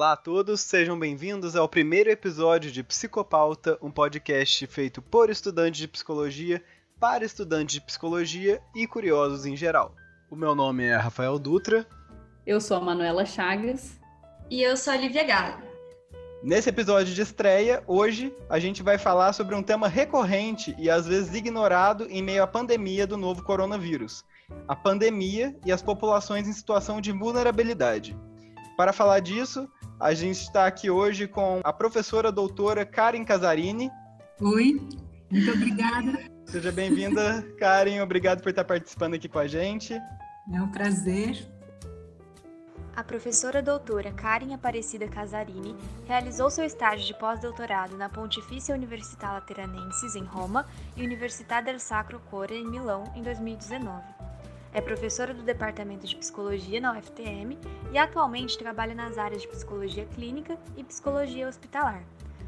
Olá a todos, sejam bem-vindos ao primeiro episódio de Psicopauta, um podcast feito por estudantes de psicologia, para estudantes de psicologia e curiosos em geral. O meu nome é Rafael Dutra. Eu sou a Manuela Chagas. E eu sou a Lívia Gale. Nesse episódio de estreia, hoje, a gente vai falar sobre um tema recorrente e às vezes ignorado em meio à pandemia do novo coronavírus. A pandemia e as populações em situação de vulnerabilidade. Para falar disso, a gente está aqui hoje com a professora doutora Karin Casarini. Oi, muito obrigada. Seja bem-vinda, Karin. Obrigado por estar participando aqui com a gente. É um prazer. A professora doutora Karin Aparecida Casarini realizou seu estágio de pós-doutorado na Pontificia Università Lateranensis, em Roma, e Università del Sacro Cuore, em Milão, em 2019. É professora do Departamento de Psicologia na UFTM e atualmente trabalha nas áreas de Psicologia Clínica e Psicologia Hospitalar.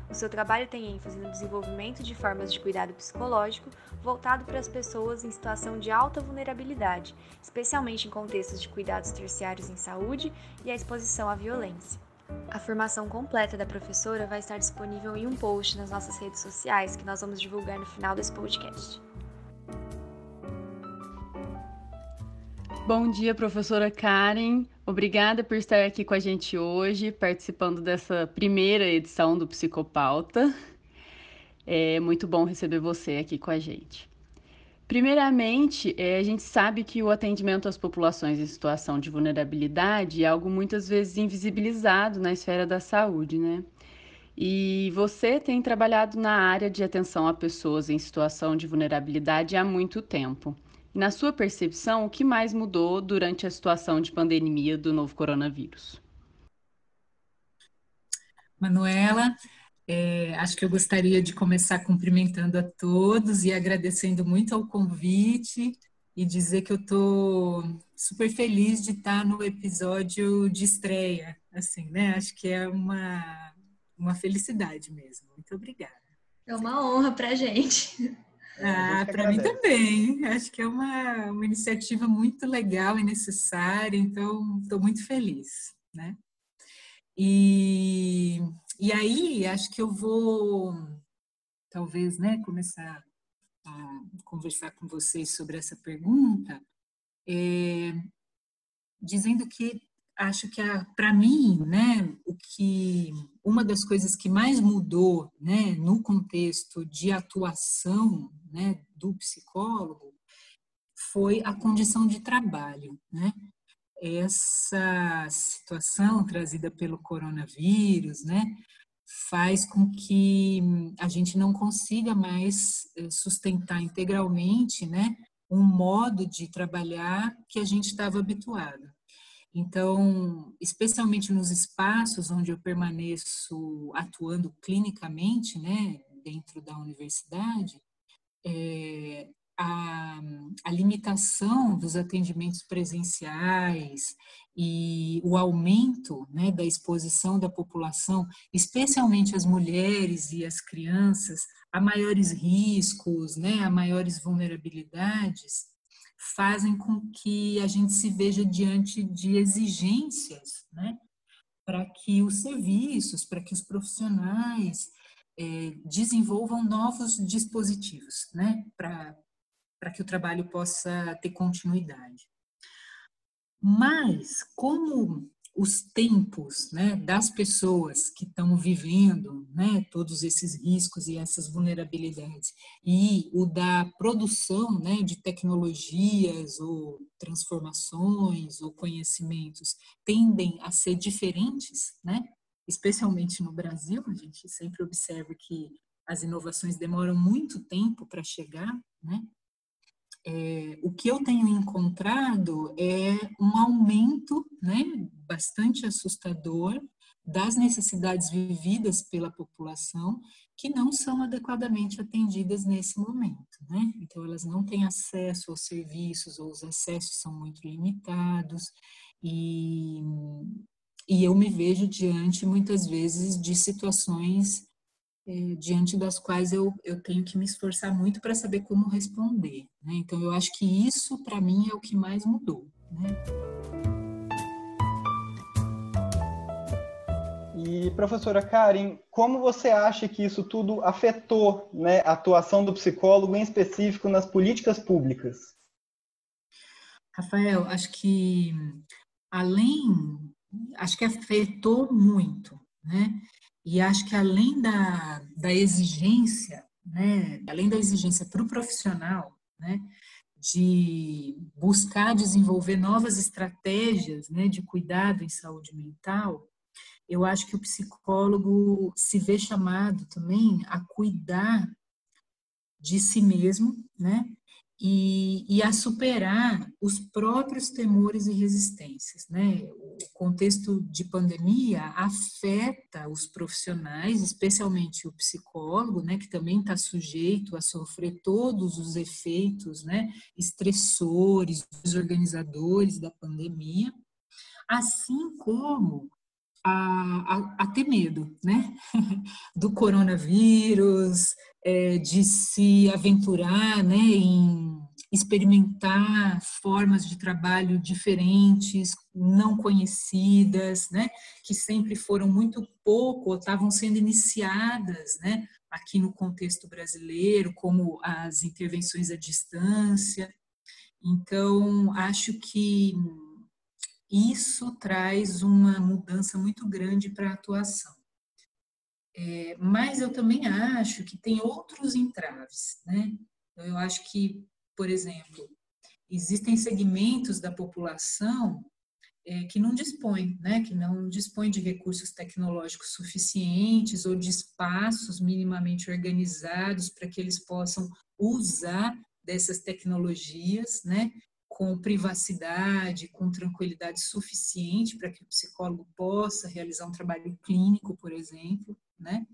O seu trabalho tem ênfase no desenvolvimento de formas de cuidado psicológico voltado para as pessoas em situação de alta vulnerabilidade, especialmente em contextos de cuidados terciários em saúde e a exposição à violência. A formação completa da professora vai estar disponível em um post nas nossas redes sociais que nós vamos divulgar no final desse podcast. Bom dia, professora Karin. Obrigada por estar aqui com a gente hoje, participando dessa primeira edição do Psicopauta. É muito bom receber você aqui com a gente. Primeiramente, a gente sabe que o atendimento às populações em situação de vulnerabilidade é algo muitas vezes invisibilizado na esfera da saúde, né? E você tem trabalhado na área de atenção a pessoas em situação de vulnerabilidade há muito tempo. Na sua percepção, o que mais mudou durante a situação de pandemia do novo coronavírus? Manuela, acho que eu gostaria de começar cumprimentando a todos e agradecendo muito ao convite e dizer que eu estou super feliz de estar no episódio de estreia, assim, né? Acho que é uma felicidade mesmo. Muito obrigada. É uma honra para a gente. Ah, para mim também. Acho que é uma iniciativa muito legal e necessária, então estou muito feliz, né? E aí, acho que eu vou, talvez, né, começar a conversar com vocês sobre essa pergunta, dizendo que acho que, para mim, né, uma das coisas que mais mudou, né, no contexto de atuação, né, do psicólogo foi a condição de trabalho, né? Essa situação trazida pelo coronavírus, né, faz com que a gente não consiga mais sustentar integralmente, né, um modo de trabalhar que a gente estava habituado. Então, especialmente nos espaços onde eu permaneço atuando clinicamente, né, dentro da universidade, a limitação dos atendimentos presenciais e o aumento, né, da exposição da população, especialmente as mulheres e as crianças, a maiores riscos, né, a maiores vulnerabilidades, fazem com que a gente se veja diante de exigências, né, para que os serviços, para que os profissionais desenvolvam novos dispositivos, né, para que o trabalho possa ter continuidade. Mas, como os tempos, né, das pessoas que estão vivendo, né, todos esses riscos e essas vulnerabilidades e o da produção, né, de tecnologias ou transformações ou conhecimentos tendem a ser diferentes, né, especialmente no Brasil, a gente sempre observa que as inovações demoram muito tempo para chegar, né? O que eu tenho encontrado é um aumento, né, bastante assustador das necessidades vividas pela população que não são adequadamente atendidas nesse momento, né? Então, elas não têm acesso aos serviços ou os acessos são muito limitados e eu me vejo diante, muitas vezes, de situações diante das quais eu tenho que me esforçar muito para saber como responder, né? Então, eu acho que isso, para mim, é o que mais mudou, né? professora Karin, como você acha que isso tudo afetou, né, a atuação do psicólogo, em específico, nas políticas públicas? Rafael, acho que afetou muito, né? E acho que além da exigência, né, além da exigência para o profissional, né, de buscar desenvolver novas estratégias, né, de cuidado em saúde mental, eu acho que o psicólogo se vê chamado também a cuidar de si mesmo, né, e a superar os próprios temores e resistências, né? O contexto de pandemia afeta os profissionais, especialmente o psicólogo, né, que também está sujeito a sofrer todos os efeitos, né, estressores, desorganizadores da pandemia, assim como a ter medo, né, do coronavírus, de se aventurar, né, em experimentar formas de trabalho diferentes, não conhecidas, né, que sempre foram muito pouco ou estavam sendo iniciadas, né, aqui no contexto brasileiro, como as intervenções à distância. Então, acho que isso traz uma mudança muito grande para a atuação. Mas eu também acho que tem outros entraves, né? Eu acho que, por exemplo, existem segmentos da população que não dispõem, né? Que não dispõem de recursos tecnológicos suficientes ou de espaços minimamente organizados para que eles possam usar dessas tecnologias, né, com privacidade, com tranquilidade suficiente para que o psicólogo possa realizar um trabalho clínico, por exemplo, né?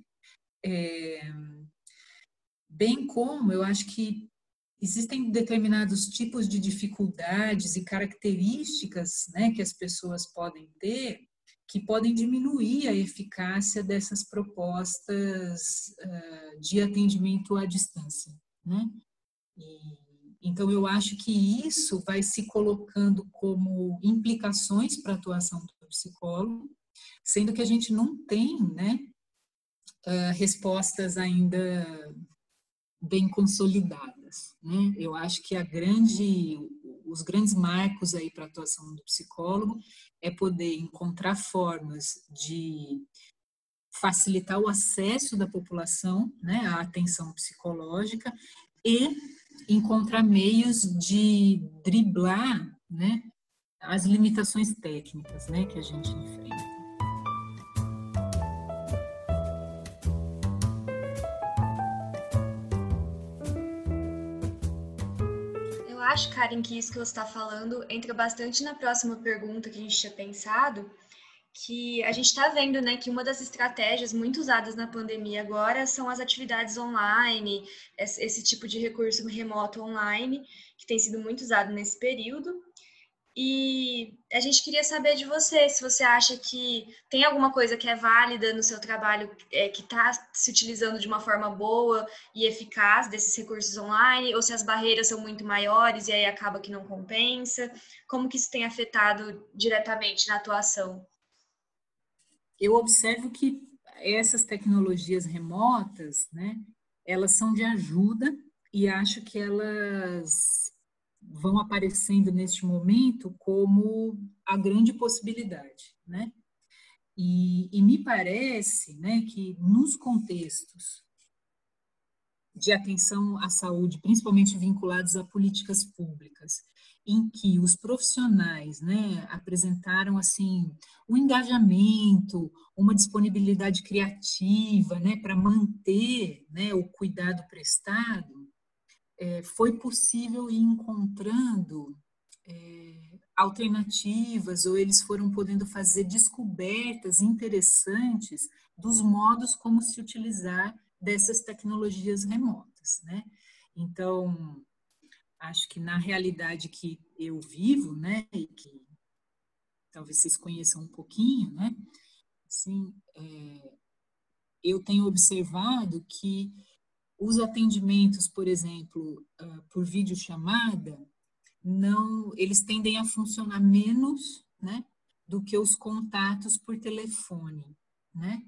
Bem como eu acho que existem determinados tipos de dificuldades e características, né, que as pessoas podem ter, que podem diminuir a eficácia dessas propostas de atendimento à distância, né? Então, eu acho que isso vai se colocando como implicações para a atuação do psicólogo, sendo que a gente não tem, né, respostas ainda bem consolidadas, né? Eu acho que os grandes marcos aí para a atuação do psicólogo é poder encontrar formas de facilitar o acesso da população, né, à atenção psicológica e encontrar meios de driblar, né, as limitações técnicas, né, que a gente enfrenta. Eu acho, Karin, que isso que você está falando entra bastante na próxima pergunta que a gente tinha pensado, que a gente está vendo, né, que uma das estratégias muito usadas na pandemia agora são as atividades online, esse tipo de recurso remoto online, que tem sido muito usado nesse período. E a gente queria saber de você, se você acha que tem alguma coisa que é válida no seu trabalho, que está se utilizando de uma forma boa e eficaz desses recursos online, ou se as barreiras são muito maiores e aí acaba que não compensa. Como que isso tem afetado diretamente na atuação? Eu observo que essas tecnologias remotas, né, elas são de ajuda e acho que elas vão aparecendo neste momento como a grande possibilidade, né? E me parece, né, que nos contextos de atenção à saúde, principalmente vinculados a políticas públicas, em que os profissionais, né, apresentaram assim um engajamento, uma disponibilidade criativa, né, para manter, né, o cuidado prestado, foi possível ir encontrando alternativas, ou eles foram podendo fazer descobertas interessantes dos modos como se utilizar dessas tecnologias remotas, né? Então, acho que na realidade que eu vivo, né, e que talvez vocês conheçam um pouquinho, né, assim, eu tenho observado que os atendimentos, por exemplo, por videochamada, eles tendem a funcionar menos, né, do que os contatos por telefone. né?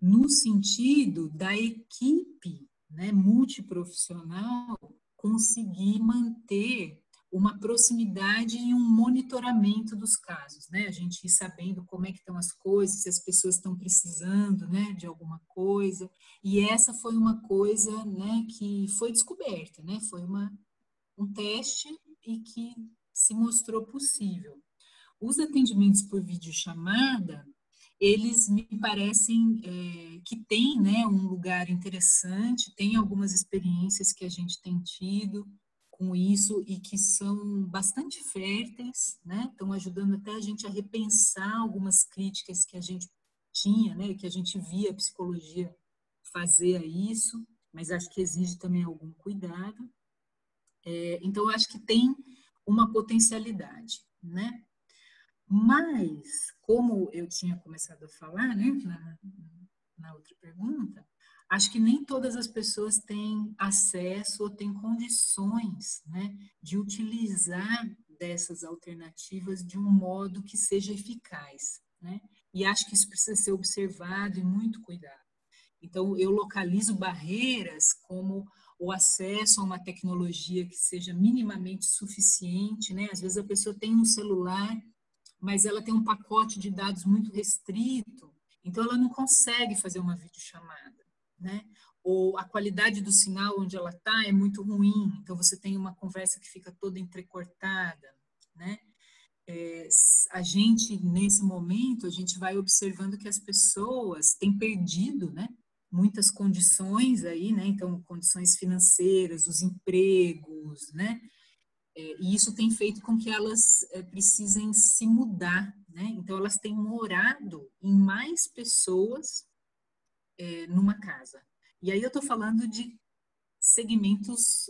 No sentido da equipe, né, multiprofissional conseguir manter uma proximidade e um monitoramento dos casos, né? A gente ir sabendo como é que estão as coisas, se as pessoas estão precisando, né, de alguma coisa. E essa foi uma coisa, né, que foi descoberta, né? Foi um teste e que se mostrou possível. Os atendimentos por videochamada, eles me parecem que têm, né, um lugar interessante, tem algumas experiências que a gente tem tido com isso e que são bastante férteis, né, estão ajudando até a gente a repensar algumas críticas que a gente tinha, né, que a gente via a psicologia fazer a isso, mas acho que exige também algum cuidado. Então, acho que tem uma potencialidade, né? Mas, como eu tinha começado a falar, né, na outra pergunta, acho que nem todas as pessoas têm acesso ou têm condições, né, de utilizar dessas alternativas de um modo que seja eficaz, né? E acho que isso precisa ser observado e muito cuidado. Então, eu localizo barreiras como o acesso a uma tecnologia que seja minimamente suficiente, né? Às vezes a pessoa tem um celular, mas ela tem um pacote de dados muito restrito, então ela não consegue fazer uma videochamada, né? Ou a qualidade do sinal onde ela está é muito ruim, então você tem uma conversa que fica toda entrecortada, né? A gente, nesse momento, a gente vai observando que as pessoas têm perdido, né, muitas condições aí, né? Então, condições financeiras, os empregos, né? E isso tem feito com que elas precisem se mudar, né? Então, elas têm morado em mais pessoas numa casa. E aí eu estou falando de segmentos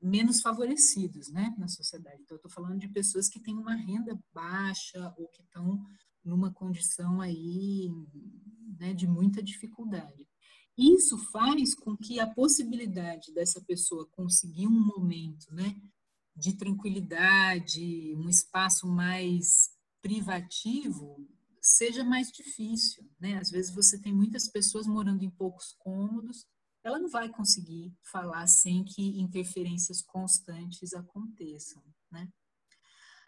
menos favorecidos, né, na sociedade. Então, eu estou falando de pessoas que têm uma renda baixa ou que estão numa condição aí, né, de muita dificuldade. Isso faz com que a possibilidade dessa pessoa conseguir um momento, né, de tranquilidade, um espaço mais privativo, seja mais difícil, né? Às vezes você tem muitas pessoas morando em poucos cômodos, ela não vai conseguir falar sem que interferências constantes aconteçam, né?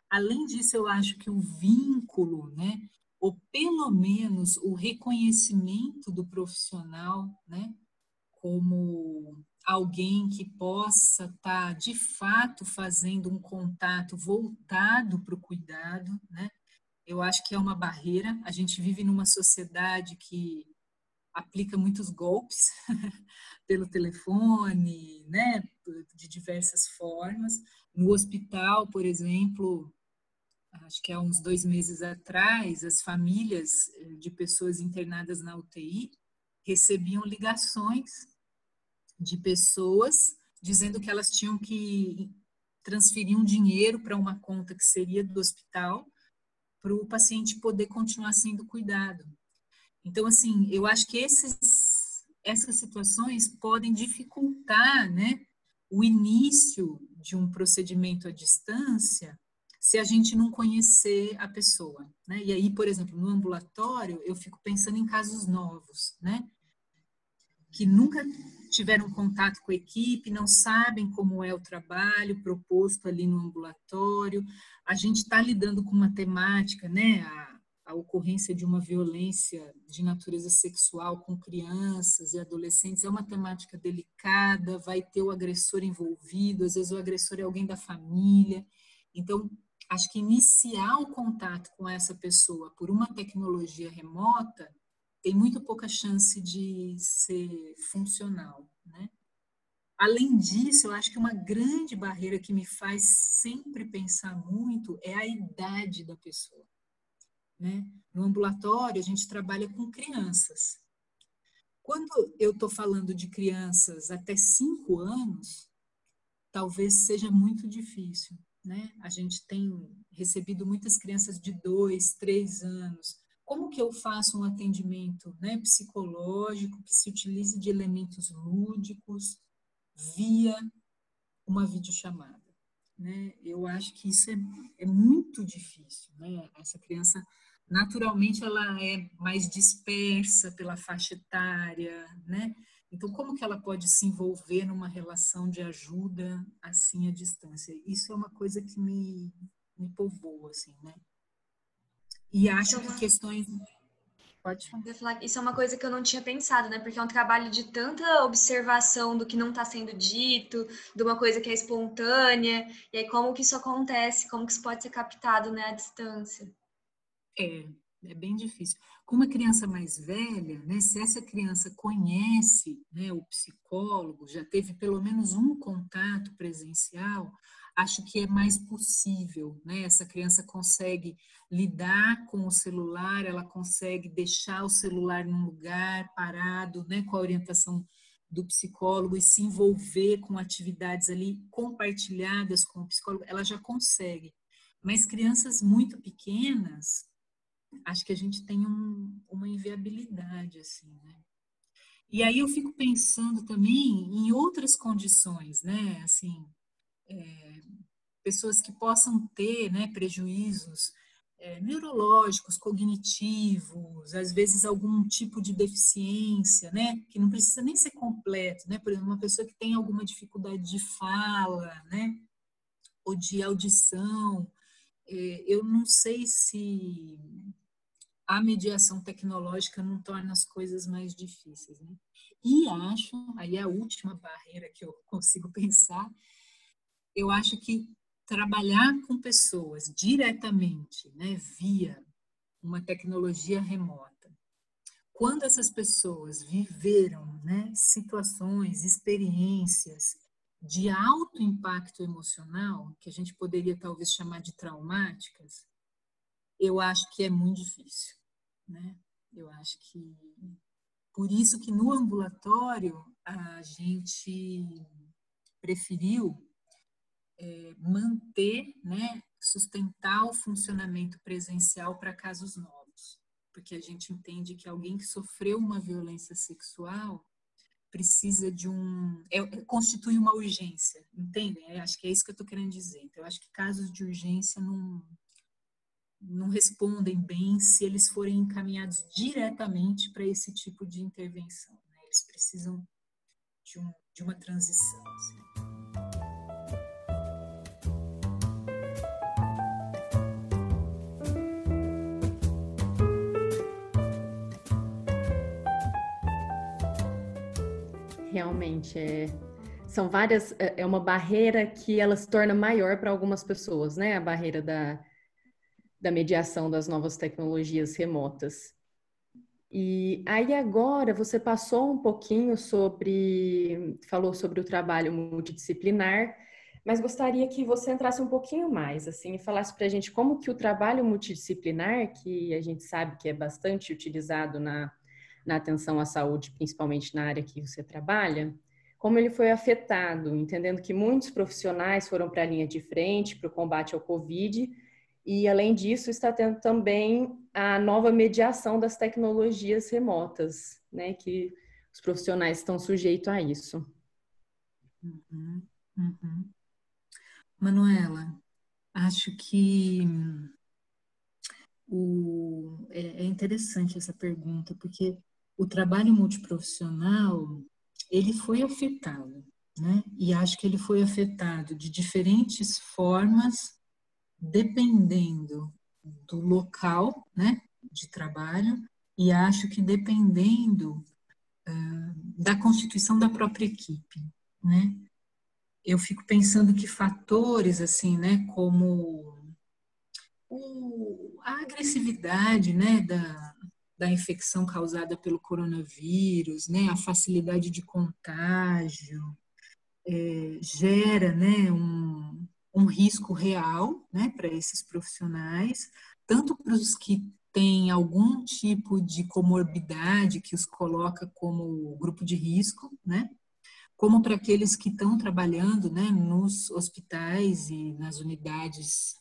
Além disso, eu acho que o vínculo, né, ou pelo menos o reconhecimento do profissional, né, como alguém que possa estar, de fato, fazendo um contato voltado para o cuidado, né? Eu acho que é uma barreira. A gente vive numa sociedade que aplica muitos golpes pelo telefone, né? De diversas formas. No hospital, por exemplo, acho que há uns 2 meses atrás, as famílias de pessoas internadas na UTI recebiam ligações de pessoas dizendo que elas tinham que transferir um dinheiro para uma conta que seria do hospital para o paciente poder continuar sendo cuidado. Então, assim, eu acho que essas situações podem dificultar, né, o início de um procedimento à distância se a gente não conhecer a pessoa, né? E aí, por exemplo, no ambulatório, eu fico pensando em casos novos, né, que nunca tiveram contato com a equipe, não sabem como é o trabalho proposto ali no ambulatório. A gente está lidando com uma temática, né, a ocorrência de uma violência de natureza sexual com crianças e adolescentes é uma temática delicada, vai ter o agressor envolvido, às vezes o agressor é alguém da família. Então, acho que iniciar o contato com essa pessoa por uma tecnologia remota tem muito pouca chance de ser funcional, né? Além disso, eu acho que uma grande barreira que me faz sempre pensar muito é a idade da pessoa, né? No ambulatório, a gente trabalha com crianças. Quando eu estou falando de crianças até 5 anos, talvez seja muito difícil, né? A gente tem recebido muitas crianças de 2, 3 anos. Como que eu faço um atendimento, né, psicológico que se utilize de elementos lúdicos via uma videochamada? né? Eu acho que isso é muito difícil, né? Essa criança, naturalmente, ela é mais dispersa pela faixa etária, né? Então, como que ela pode se envolver numa relação de ajuda, assim, à distância? Isso é uma coisa que me povoa, assim, né? E acho que questões... Pode falar. Isso é uma coisa que eu não tinha pensado, né? Porque é um trabalho de tanta observação do que não está sendo dito, de uma coisa que é espontânea, e aí como que isso acontece, como que isso pode ser captado, né, à distância. É bem difícil. Com uma criança mais velha, né, se essa criança conhece, né, o psicólogo, já teve pelo menos um contato presencial, acho que é mais possível, né? Essa criança consegue lidar com o celular, ela consegue deixar o celular num lugar parado, né, com a orientação do psicólogo e se envolver com atividades ali compartilhadas com o psicólogo, ela já consegue. Mas crianças muito pequenas, acho que a gente tem uma inviabilidade, assim, né? E aí eu fico pensando também em outras condições, né? Assim, pessoas que possam ter, né, prejuízos neurológicos, cognitivos, às vezes algum tipo de deficiência, né? Que não precisa nem ser completo, né? Por exemplo, uma pessoa que tem alguma dificuldade de fala, né? Ou de audição. Eu não sei se a mediação tecnológica não torna as coisas mais difíceis, né? E acho, aí a última barreira que eu consigo pensar, eu acho que trabalhar com pessoas diretamente, né, via uma tecnologia remota, quando essas pessoas viveram, né, situações, experiências de alto impacto emocional, que a gente poderia talvez chamar de traumáticas, eu acho que é muito difícil, né? Eu acho que... Por isso que no ambulatório a gente preferiu manter, né, sustentar o funcionamento presencial para casos novos, porque a gente entende que alguém que sofreu uma violência sexual precisa de constitui uma urgência, entendem? Acho que é isso que eu estou querendo dizer. Então, eu acho que casos de urgência não respondem bem se eles forem encaminhados diretamente para esse tipo de intervenção, né? Eles precisam de uma transição, assim. Realmente, são várias, é uma barreira que ela se torna maior para algumas pessoas, né? A barreira da mediação das novas tecnologias remotas. E aí agora você passou um pouquinho falou sobre o trabalho multidisciplinar, mas gostaria que você entrasse um pouquinho mais, assim, e falasse para a gente como que o trabalho multidisciplinar, que a gente sabe que é bastante utilizado na atenção à saúde, principalmente na área que você trabalha, como ele foi afetado, entendendo que muitos profissionais foram para a linha de frente, para o combate ao Covid, e além disso está tendo também a nova mediação das tecnologias remotas, né, que os profissionais estão sujeitos a isso. Uhum, uhum. Manuela, acho que... É interessante essa pergunta, porque o trabalho multiprofissional, ele foi afetado, né? E acho que ele foi afetado de diferentes formas, dependendo do local, né, de trabalho, e acho que dependendo da constituição da própria equipe, né? Eu fico pensando que fatores, assim, né, como... a agressividade, né, da infecção causada pelo coronavírus, né, a facilidade de contágio, gera, né, um risco real, né, para esses profissionais, tanto para os que têm algum tipo de comorbidade que os coloca como grupo de risco, né, como para aqueles que estão trabalhando, né, nos hospitais e nas unidades,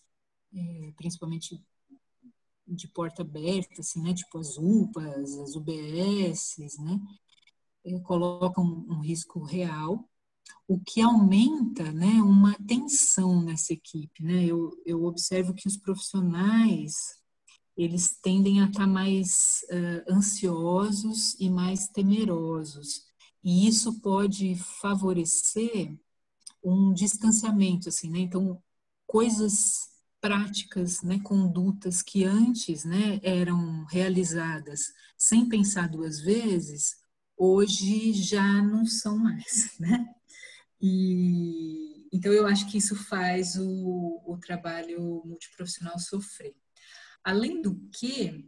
principalmente de porta aberta, assim, né? Tipo as UPAs, as UBSs, né? Colocam um risco real. o que aumenta, né, uma tensão nessa equipe, né? Eu observo que os profissionais, eles tendem a estar mais ansiosos e mais temerosos, e isso pode favorecer um distanciamento, assim, né? Então, coisas práticas, né, condutas que antes, né, eram realizadas sem pensar duas vezes, hoje já não são mais, né? E então eu acho que isso faz o trabalho multiprofissional sofrer. Além do que,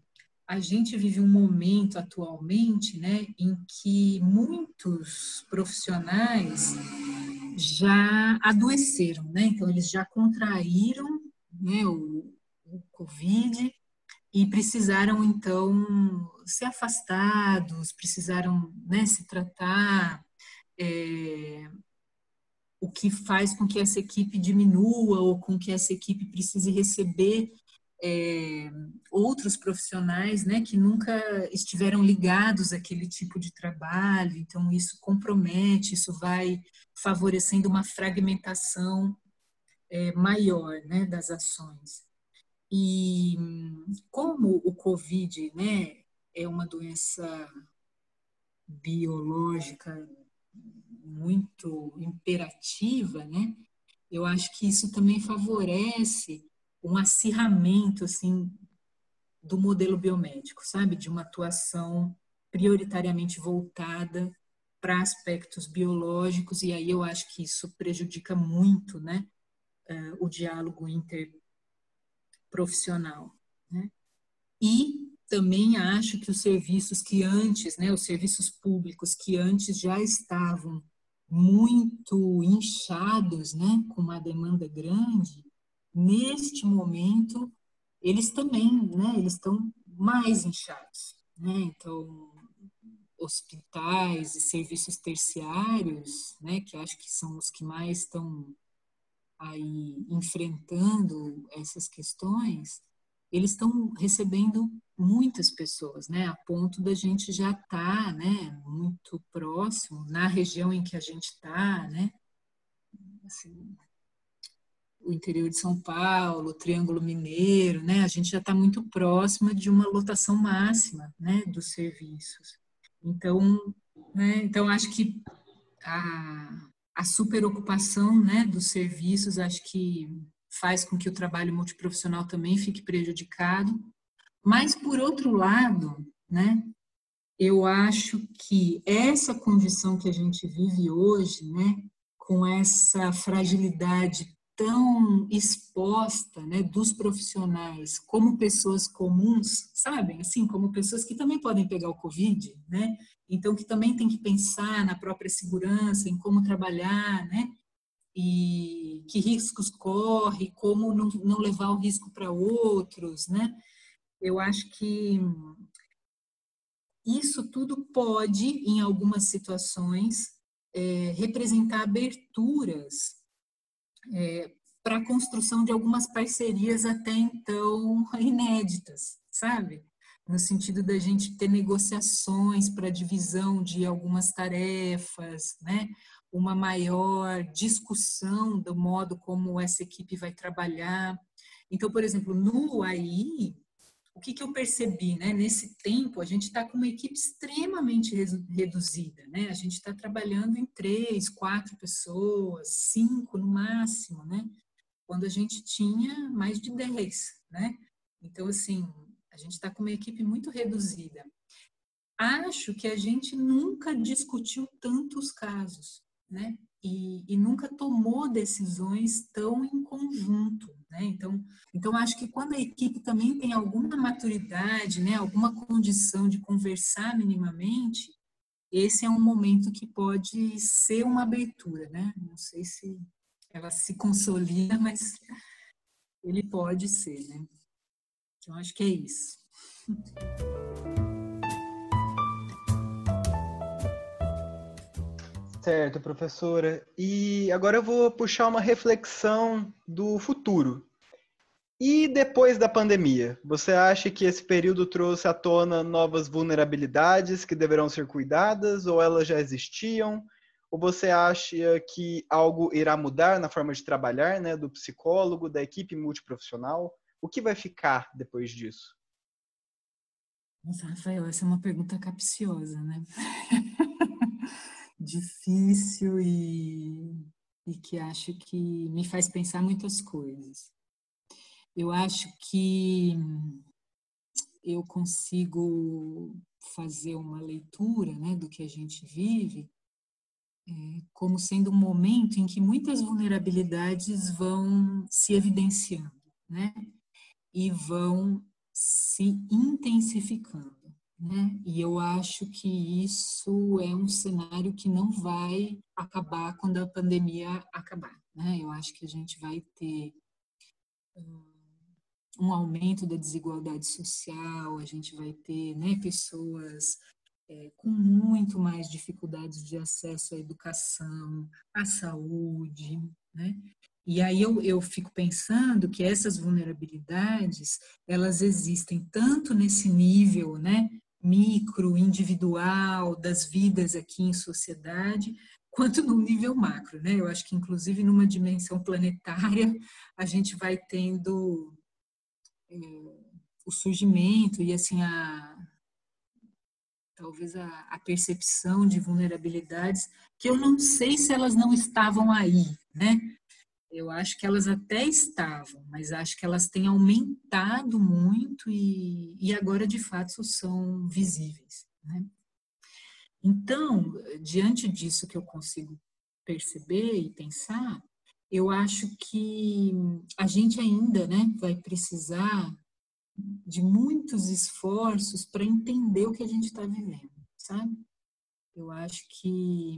a gente vive um momento atualmente, né, em que muitos profissionais já adoeceram, né? Então eles já contraíram, né, o Covid e precisaram então ser afastados, precisaram, né, se tratar, o que faz com que essa equipe diminua ou com que essa equipe precise receber outros profissionais, né, que nunca estiveram ligados àquele tipo de trabalho. Então isso compromete, isso vai favorecendo uma fragmentação maior, né, das ações. E como o Covid, né, é uma doença biológica muito imperativa, né? Eu acho que isso também favorece um acirramento, assim, do modelo biomédico, sabe? De uma atuação prioritariamente voltada para aspectos biológicos, e aí eu acho que isso prejudica muito, né, o diálogo interprofissional, né? E também acho que os serviços que antes, né, os serviços públicos que antes já estavam muito inchados, né, com uma demanda grande, neste momento eles também, né, eles estão mais inchados, né? Então, hospitais e serviços terciários, né, que acho que são os que mais estão aí enfrentando essas questões, eles estão recebendo muitas pessoas, né, a ponto da gente já tá, né, muito próximo, na região em que a gente está, né, assim, o interior de São Paulo, o Triângulo Mineiro, né, a gente já está muito próxima de uma lotação máxima, né, dos serviços. Então, né, então acho que a superocupação, né, dos serviços, acho que faz com que o trabalho multiprofissional também fique prejudicado. Mas, por outro lado, né, eu acho que essa condição que a gente vive hoje, né, com essa fragilidade tão exposta, né, dos profissionais como pessoas comuns, sabem, assim, como pessoas que também podem pegar o Covid, né, então que também tem que pensar na própria segurança, em como trabalhar, né, e que riscos corre, como não levar o risco para outros, né. Eu acho que isso tudo pode, em algumas situações, representar aberturas para a construção de algumas parcerias até então inéditas, sabe? No sentido da gente ter negociações para divisão de algumas tarefas, né? Uma maior discussão do modo como essa equipe vai trabalhar. Então, por exemplo, no UAI, o que eu percebi, né? Nesse tempo, a gente está com uma equipe extremamente reduzida, né? A gente está trabalhando em 3, 4 pessoas, 5 no máximo, né? Quando a gente tinha mais de 10, né? Então, assim, a gente está com uma equipe muito reduzida. Acho que a gente nunca discutiu tantos casos, né? E nunca tomou decisões tão em conjunto, né? Então, acho que quando a equipe também tem alguma maturidade, né, alguma condição de conversar minimamente, esse é um momento que pode ser uma abertura, né? Não sei se ela se consolida, mas ele pode ser, né? Então, acho que é isso. Certo, professora. E agora eu vou puxar uma reflexão do futuro. E depois da pandemia, você acha que esse período trouxe à tona novas vulnerabilidades que deverão ser cuidadas, ou elas já existiam? Ou você acha que algo irá mudar na forma de trabalhar, né, do psicólogo, da equipe multiprofissional? O que vai ficar depois disso? Nossa, Rafael, essa é uma pergunta capciosa, né? Difícil e que acho que me faz pensar muitas coisas. Eu acho que eu consigo fazer uma leitura, né, do que a gente vive, como sendo um momento em que muitas vulnerabilidades vão se evidenciando, né, e vão se intensificando, né? E eu acho que isso é um cenário que não vai acabar quando a pandemia acabar, né? Eu acho que a gente vai ter um aumento da desigualdade social, a gente vai ter, né, pessoas com muito mais dificuldades de acesso à educação, à saúde, né? E aí eu fico pensando que essas vulnerabilidades, elas existem tanto nesse nível, né, micro, individual, das vidas aqui em sociedade, quanto no nível macro, né? Eu acho que, inclusive, numa dimensão planetária, a gente vai tendo o surgimento e, assim, talvez a percepção de vulnerabilidades que eu não sei se elas não estavam aí, né? Eu acho que elas até estavam, mas acho que elas têm aumentado muito e agora, de fato, são visíveis, né? Então, diante disso que eu consigo perceber e pensar, eu acho que a gente ainda, né, vai precisar de muitos esforços para entender o que a gente está vivendo, sabe? Eu acho que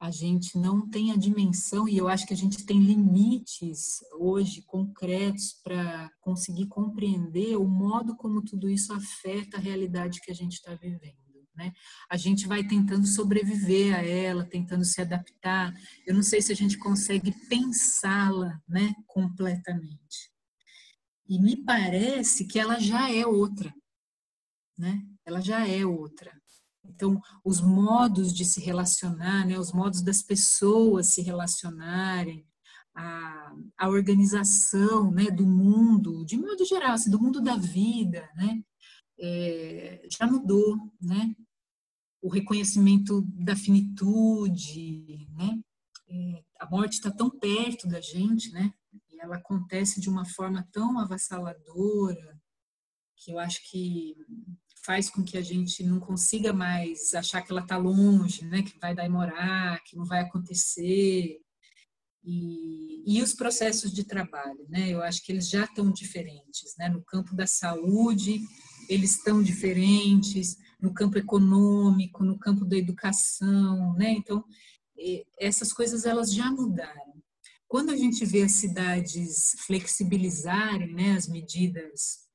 a gente não tem a dimensão, e eu acho que a gente tem limites hoje concretos para conseguir compreender o modo como tudo isso afeta a realidade que a gente está vivendo, né? A gente vai tentando sobreviver a ela, tentando se adaptar. Eu não sei se a gente consegue pensá-la, né, completamente. E me parece que ela já é outra, né? Ela já é outra. Então, os modos de se relacionar, né, os modos das pessoas se relacionarem, a organização, né, do mundo, de modo geral, assim, do mundo da vida, né, já mudou, né? O reconhecimento da finitude, né? A morte está tão perto da gente, né? E ela acontece de uma forma tão avassaladora que eu acho que faz com que a gente não consiga mais achar que ela está longe, né? Que vai demorar, que não vai acontecer. E os processos de trabalho, né? Eu acho que eles já estão diferentes, né? No campo da saúde, eles estão diferentes, no campo econômico, no campo da educação, né? Então, essas coisas, elas já mudaram. Quando a gente vê as cidades flexibilizarem, né, as medidas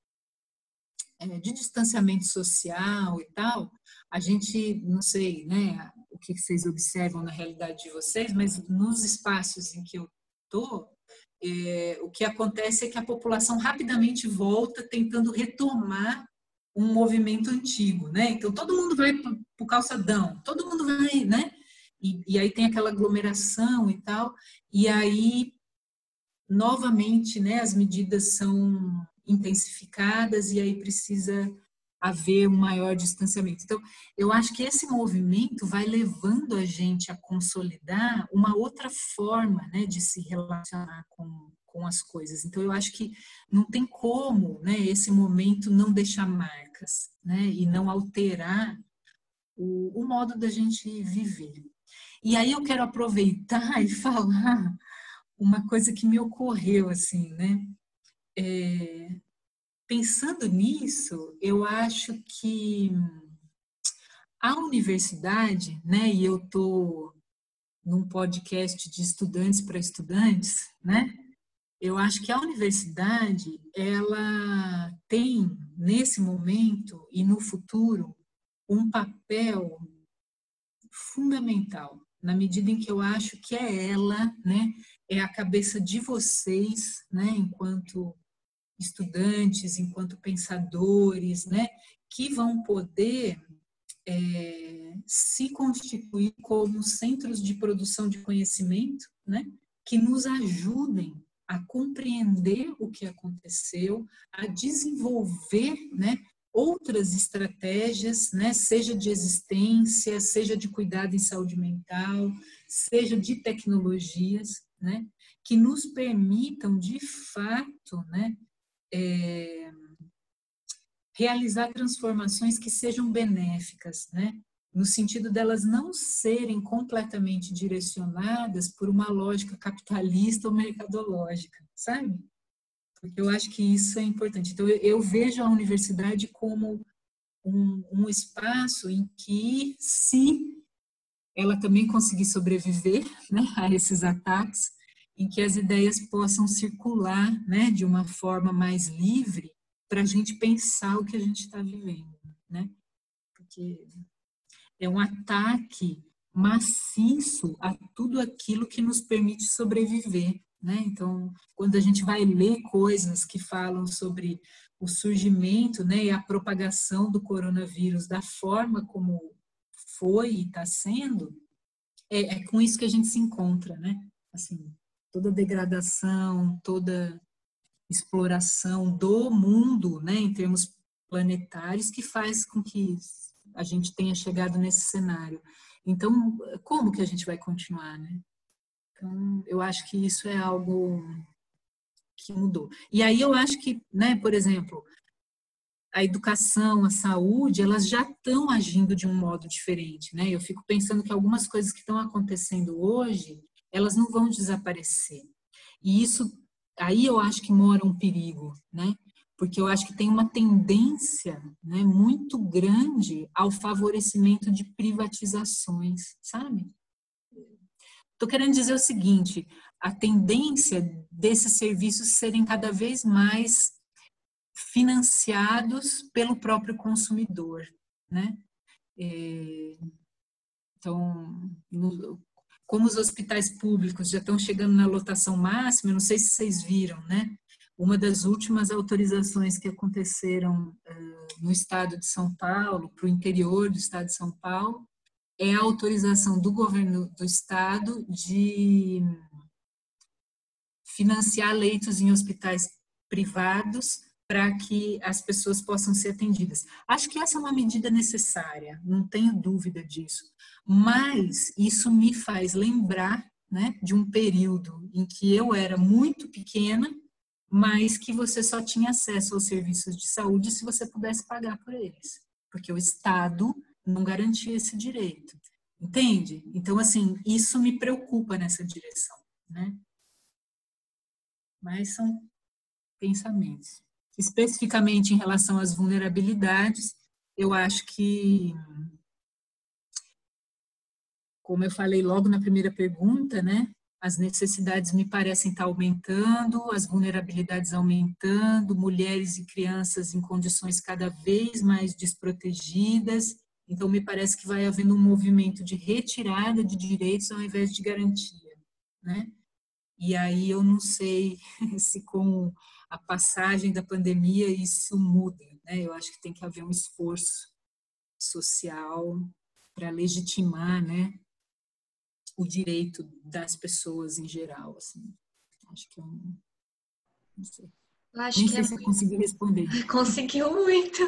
de distanciamento social e tal, a gente, não sei, né, o que vocês observam na realidade de vocês, mas nos espaços em que eu estou, o que acontece é que a população rapidamente volta tentando retomar um movimento antigo, né? Então, todo mundo vai para o calçadão, todo mundo vai, né? E aí tem aquela aglomeração e tal, e aí, novamente, né, as medidas são intensificadas e aí precisa haver um maior distanciamento. Então, eu acho que esse movimento vai levando a gente a consolidar uma outra forma, né, de se relacionar com as coisas. Então, eu acho que não tem como, né, esse momento não deixar marcas, né, e não alterar o modo da gente viver. E aí eu quero aproveitar e falar uma coisa que me ocorreu, assim, né? Pensando nisso, eu acho que a universidade, né, e eu estou num podcast de estudantes para estudantes, né, eu acho que a universidade, ela tem, nesse momento e no futuro, um papel fundamental, na medida em que eu acho que é ela, né, é a cabeça de vocês, né, enquanto estudantes, enquanto pensadores, né, que vão poder se constituir como centros de produção de conhecimento, né, que nos ajudem a compreender o que aconteceu, a desenvolver, né, outras estratégias, né, seja de existência, seja de cuidado em saúde mental, seja de tecnologias, né, que nos permitam, de fato, né, realizar transformações que sejam benéficas, né, no sentido delas não serem completamente direcionadas por uma lógica capitalista ou mercadológica, sabe? Porque eu acho que isso é importante. Então, eu vejo a universidade como um espaço em que, se ela também conseguir sobreviver, né, a esses ataques, em que as ideias possam circular, né, de uma forma mais livre, para a gente pensar o que a gente está vivendo, né? Porque é um ataque maciço a tudo aquilo que nos permite sobreviver, né? Então, quando a gente vai ler coisas que falam sobre o surgimento, né, e a propagação do coronavírus da forma como foi e está sendo, é com isso que a gente se encontra, né? Assim, toda degradação, toda exploração do mundo, né, em termos planetários, que faz com que a gente tenha chegado nesse cenário. Então, como que a gente vai continuar, né? Então, eu acho que isso é algo que mudou. E aí eu acho que, né, por exemplo, a educação, a saúde, elas já estão agindo de um modo diferente, né? Eu fico pensando que algumas coisas que estão acontecendo hoje, elas não vão desaparecer. E isso, aí eu acho que mora um perigo, né? Porque eu acho que tem uma tendência, né, muito grande ao favorecimento de privatizações, sabe? Estou querendo dizer o seguinte, a tendência desses serviços serem cada vez mais financiados pelo próprio consumidor, né? Então, como os hospitais públicos já estão chegando na lotação máxima, eu não sei se vocês viram, né? Uma das últimas autorizações que aconteceram no estado de São Paulo, para o interior do estado de São Paulo, é a autorização do governo do estado de financiar leitos em hospitais privados para que as pessoas possam ser atendidas. Acho que essa é uma medida necessária, não tenho dúvida disso. Mas isso me faz lembrar, né, de um período em que eu era muito pequena, mas que você só tinha acesso aos serviços de saúde se você pudesse pagar por eles, porque o Estado não garantia esse direito, entende? Então, assim, isso me preocupa nessa direção, né? Mas são pensamentos. Especificamente em relação às vulnerabilidades, eu acho que, como eu falei logo na primeira pergunta, né? As necessidades me parecem estar aumentando, as vulnerabilidades aumentando, mulheres e crianças em condições cada vez mais desprotegidas. Então, me parece que vai havendo um movimento de retirada de direitos ao invés de garantia, né? E aí eu não sei se com a passagem da pandemia isso muda, né? Eu acho que tem que haver um esforço social para legitimar, né, o direito das pessoas em geral, assim. Acho que não sei. Eu acho Nem que sei é se muito... consegui responder. Conseguiu muito.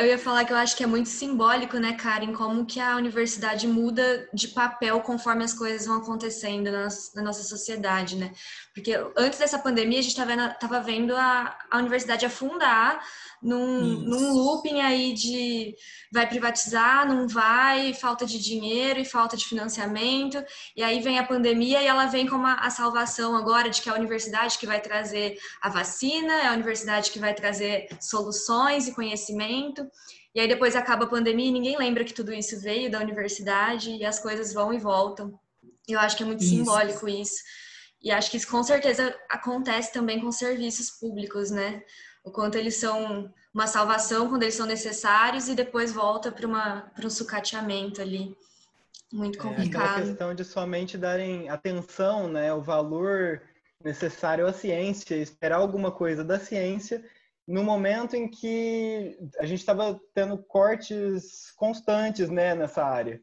Eu ia falar que eu acho que é muito simbólico, né, Karin, como que a universidade muda de papel conforme as coisas vão acontecendo na nossa sociedade, né? Porque antes dessa pandemia a gente estava vendo a universidade afundar num looping aí de vai privatizar, não vai, falta de dinheiro e falta de financiamento. E aí vem a pandemia e ela vem como a salvação agora, de que é a universidade que vai trazer a vacina, é a universidade que vai trazer soluções e conhecimento. E aí depois acaba a pandemia e ninguém lembra que tudo isso veio da universidade e as coisas vão e voltam. Eu acho que é muito simbólico isso. E acho que isso com certeza acontece também com serviços públicos, né? O quanto eles são uma salvação quando eles são necessários e depois volta para um sucateamento ali. Muito complicado. É a questão de somente darem atenção, né, o valor necessário à ciência, esperar alguma coisa da ciência no momento em que a gente estava tendo cortes constantes, né, nessa área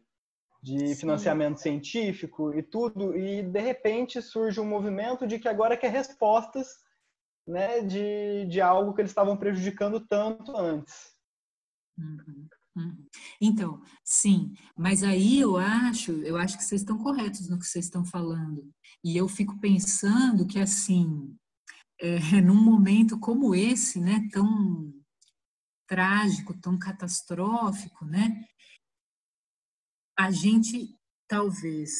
de financiamento científico e tudo, e de repente surge um movimento de que agora quer respostas, né, de algo que eles estavam prejudicando tanto antes. Então, sim, mas aí eu acho que vocês estão corretos no que vocês estão falando. E eu fico pensando que, assim, num momento como esse, né, tão trágico, tão catastrófico, né, a gente talvez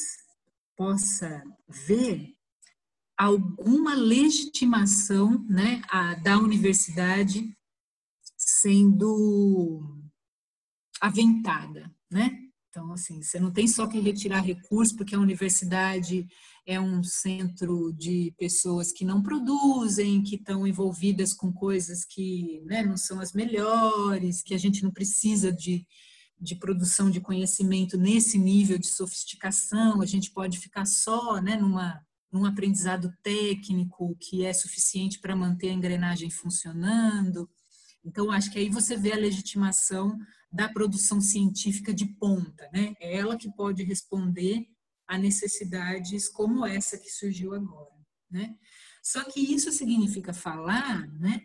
possa ver alguma legitimação, né, da universidade sendo aventada, né? Então, assim, você não tem só que retirar recursos porque a universidade é um centro de pessoas que não produzem, que estão envolvidas com coisas que, né, não são as melhores, que a gente não precisa de produção de conhecimento nesse nível de sofisticação, a gente pode ficar só, né, num aprendizado técnico que é suficiente para manter a engrenagem funcionando. Então, acho que aí você vê a legitimação da produção científica de ponta, né? É ela que pode responder a necessidades como essa que surgiu agora, né? Só que isso significa falar, né,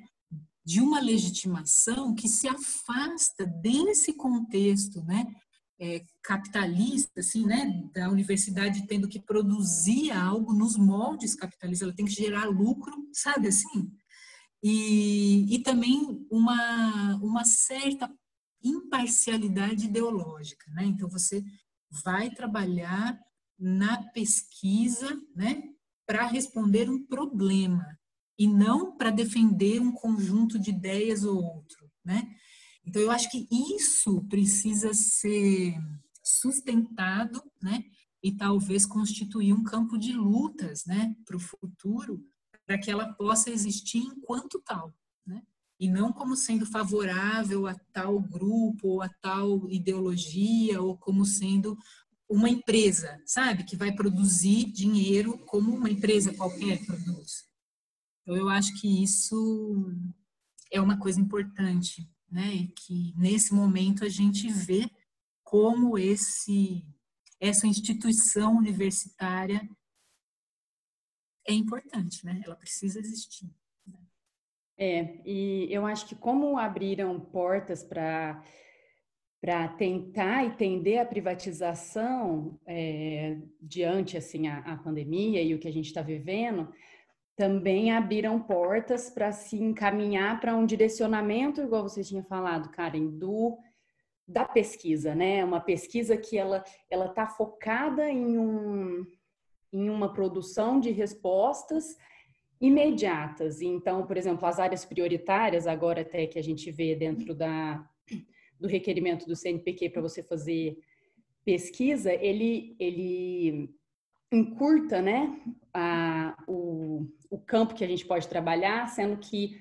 de uma legitimação que se afasta desse contexto, né, capitalista, assim, né, da universidade tendo que produzir algo nos moldes capitalistas, ela tem que gerar lucro, sabe, assim? E também uma certa imparcialidade ideológica, né? Então, você vai trabalhar na pesquisa, né, para responder um problema e não para defender um conjunto de ideias ou outro, né? Então, eu acho que isso precisa ser sustentado, né, e talvez constituir um campo de lutas, né, para o futuro, para que ela possa existir enquanto tal, né? E não como sendo favorável a tal grupo ou a tal ideologia ou como sendo uma empresa, sabe? Que vai produzir dinheiro como uma empresa qualquer produz. Então, eu acho que isso é uma coisa importante, né? E que nesse momento a gente vê como essa instituição universitária é importante, né? Ela precisa existir. E eu acho que como abriram portas para tentar entender a privatização diante, assim, a pandemia e o que a gente está vivendo, também abriram portas para se encaminhar para um direcionamento, igual você tinha falado, Karin, da pesquisa, né? Uma pesquisa que ela está focada em uma produção de respostas imediatas. Então, por exemplo, as áreas prioritárias, agora até que a gente vê dentro do requerimento do CNPq para você fazer pesquisa, ele encurta, né, o campo que a gente pode trabalhar, sendo que,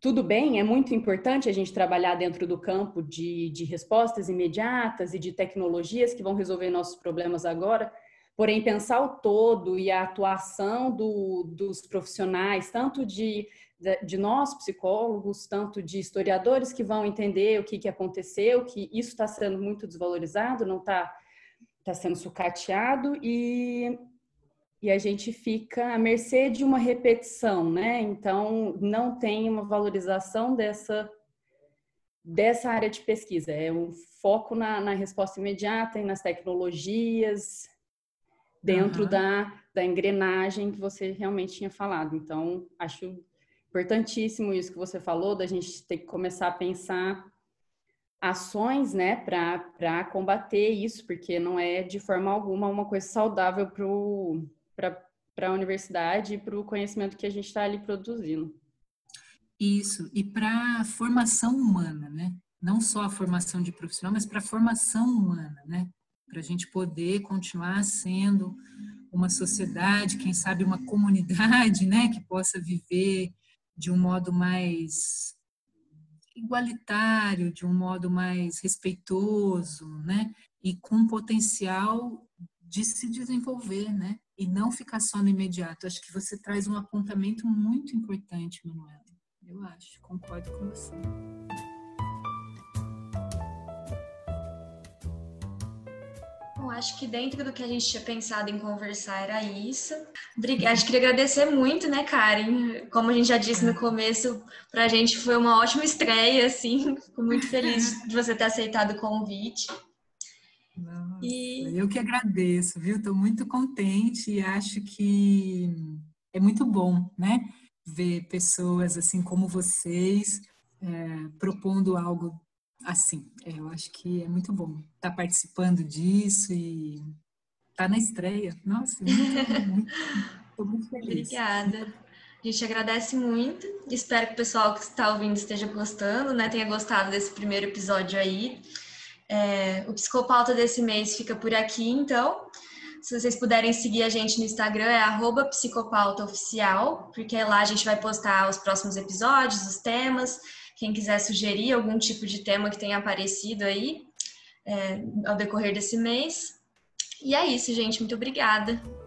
tudo bem, é muito importante a gente trabalhar dentro do campo de respostas imediatas e de tecnologias que vão resolver nossos problemas agora. Porém, pensar o todo e a atuação dos profissionais, tanto de nós, psicólogos, tanto de historiadores que vão entender o que aconteceu, que isso está sendo muito desvalorizado, não está sendo sucateado, e a gente fica à mercê de uma repetição, né? Então, não tem uma valorização dessa área de pesquisa. É um foco na resposta imediata e nas tecnologias, dentro da engrenagem que você realmente tinha falado. Então, acho importantíssimo isso que você falou, da gente ter que começar a pensar ações, né, para combater isso, porque não é de forma alguma uma coisa saudável para a universidade e para o conhecimento que a gente está ali produzindo. Isso, e para a formação humana, né? Não só a formação de profissional, mas para a formação humana, né? Para a gente poder continuar sendo uma sociedade, quem sabe uma comunidade, né, que possa viver de um modo mais igualitário, de um modo mais respeitoso, né, e com potencial de se desenvolver, né, e não ficar só no imediato. Acho que você traz um apontamento muito importante, Manuela. eu acho, concordo com você. Bom, acho que dentro do que a gente tinha pensado em conversar era isso. Obrigada, queria agradecer muito, né, Karin? Como a gente já disse no começo, para a gente foi uma ótima estreia, assim, fico muito feliz de você ter aceitado o convite. Nossa, eu que agradeço, viu? Estou muito contente e acho que é muito bom, né? Ver pessoas assim como vocês propondo algo assim. Eu acho que é muito bom estar participando disso e estar na estreia. Nossa, estou muito feliz. Obrigada. A gente agradece muito. Espero que o pessoal que está ouvindo esteja gostando, né? Tenha gostado desse primeiro episódio aí. O Psicopauta desse mês fica por aqui, então. Se vocês puderem seguir a gente no Instagram, é @psicopautaoficial, porque lá a gente vai postar os próximos episódios, os temas. Quem quiser sugerir algum tipo de tema que tenha aparecido aí ao decorrer desse mês. E é isso, gente. Muito obrigada.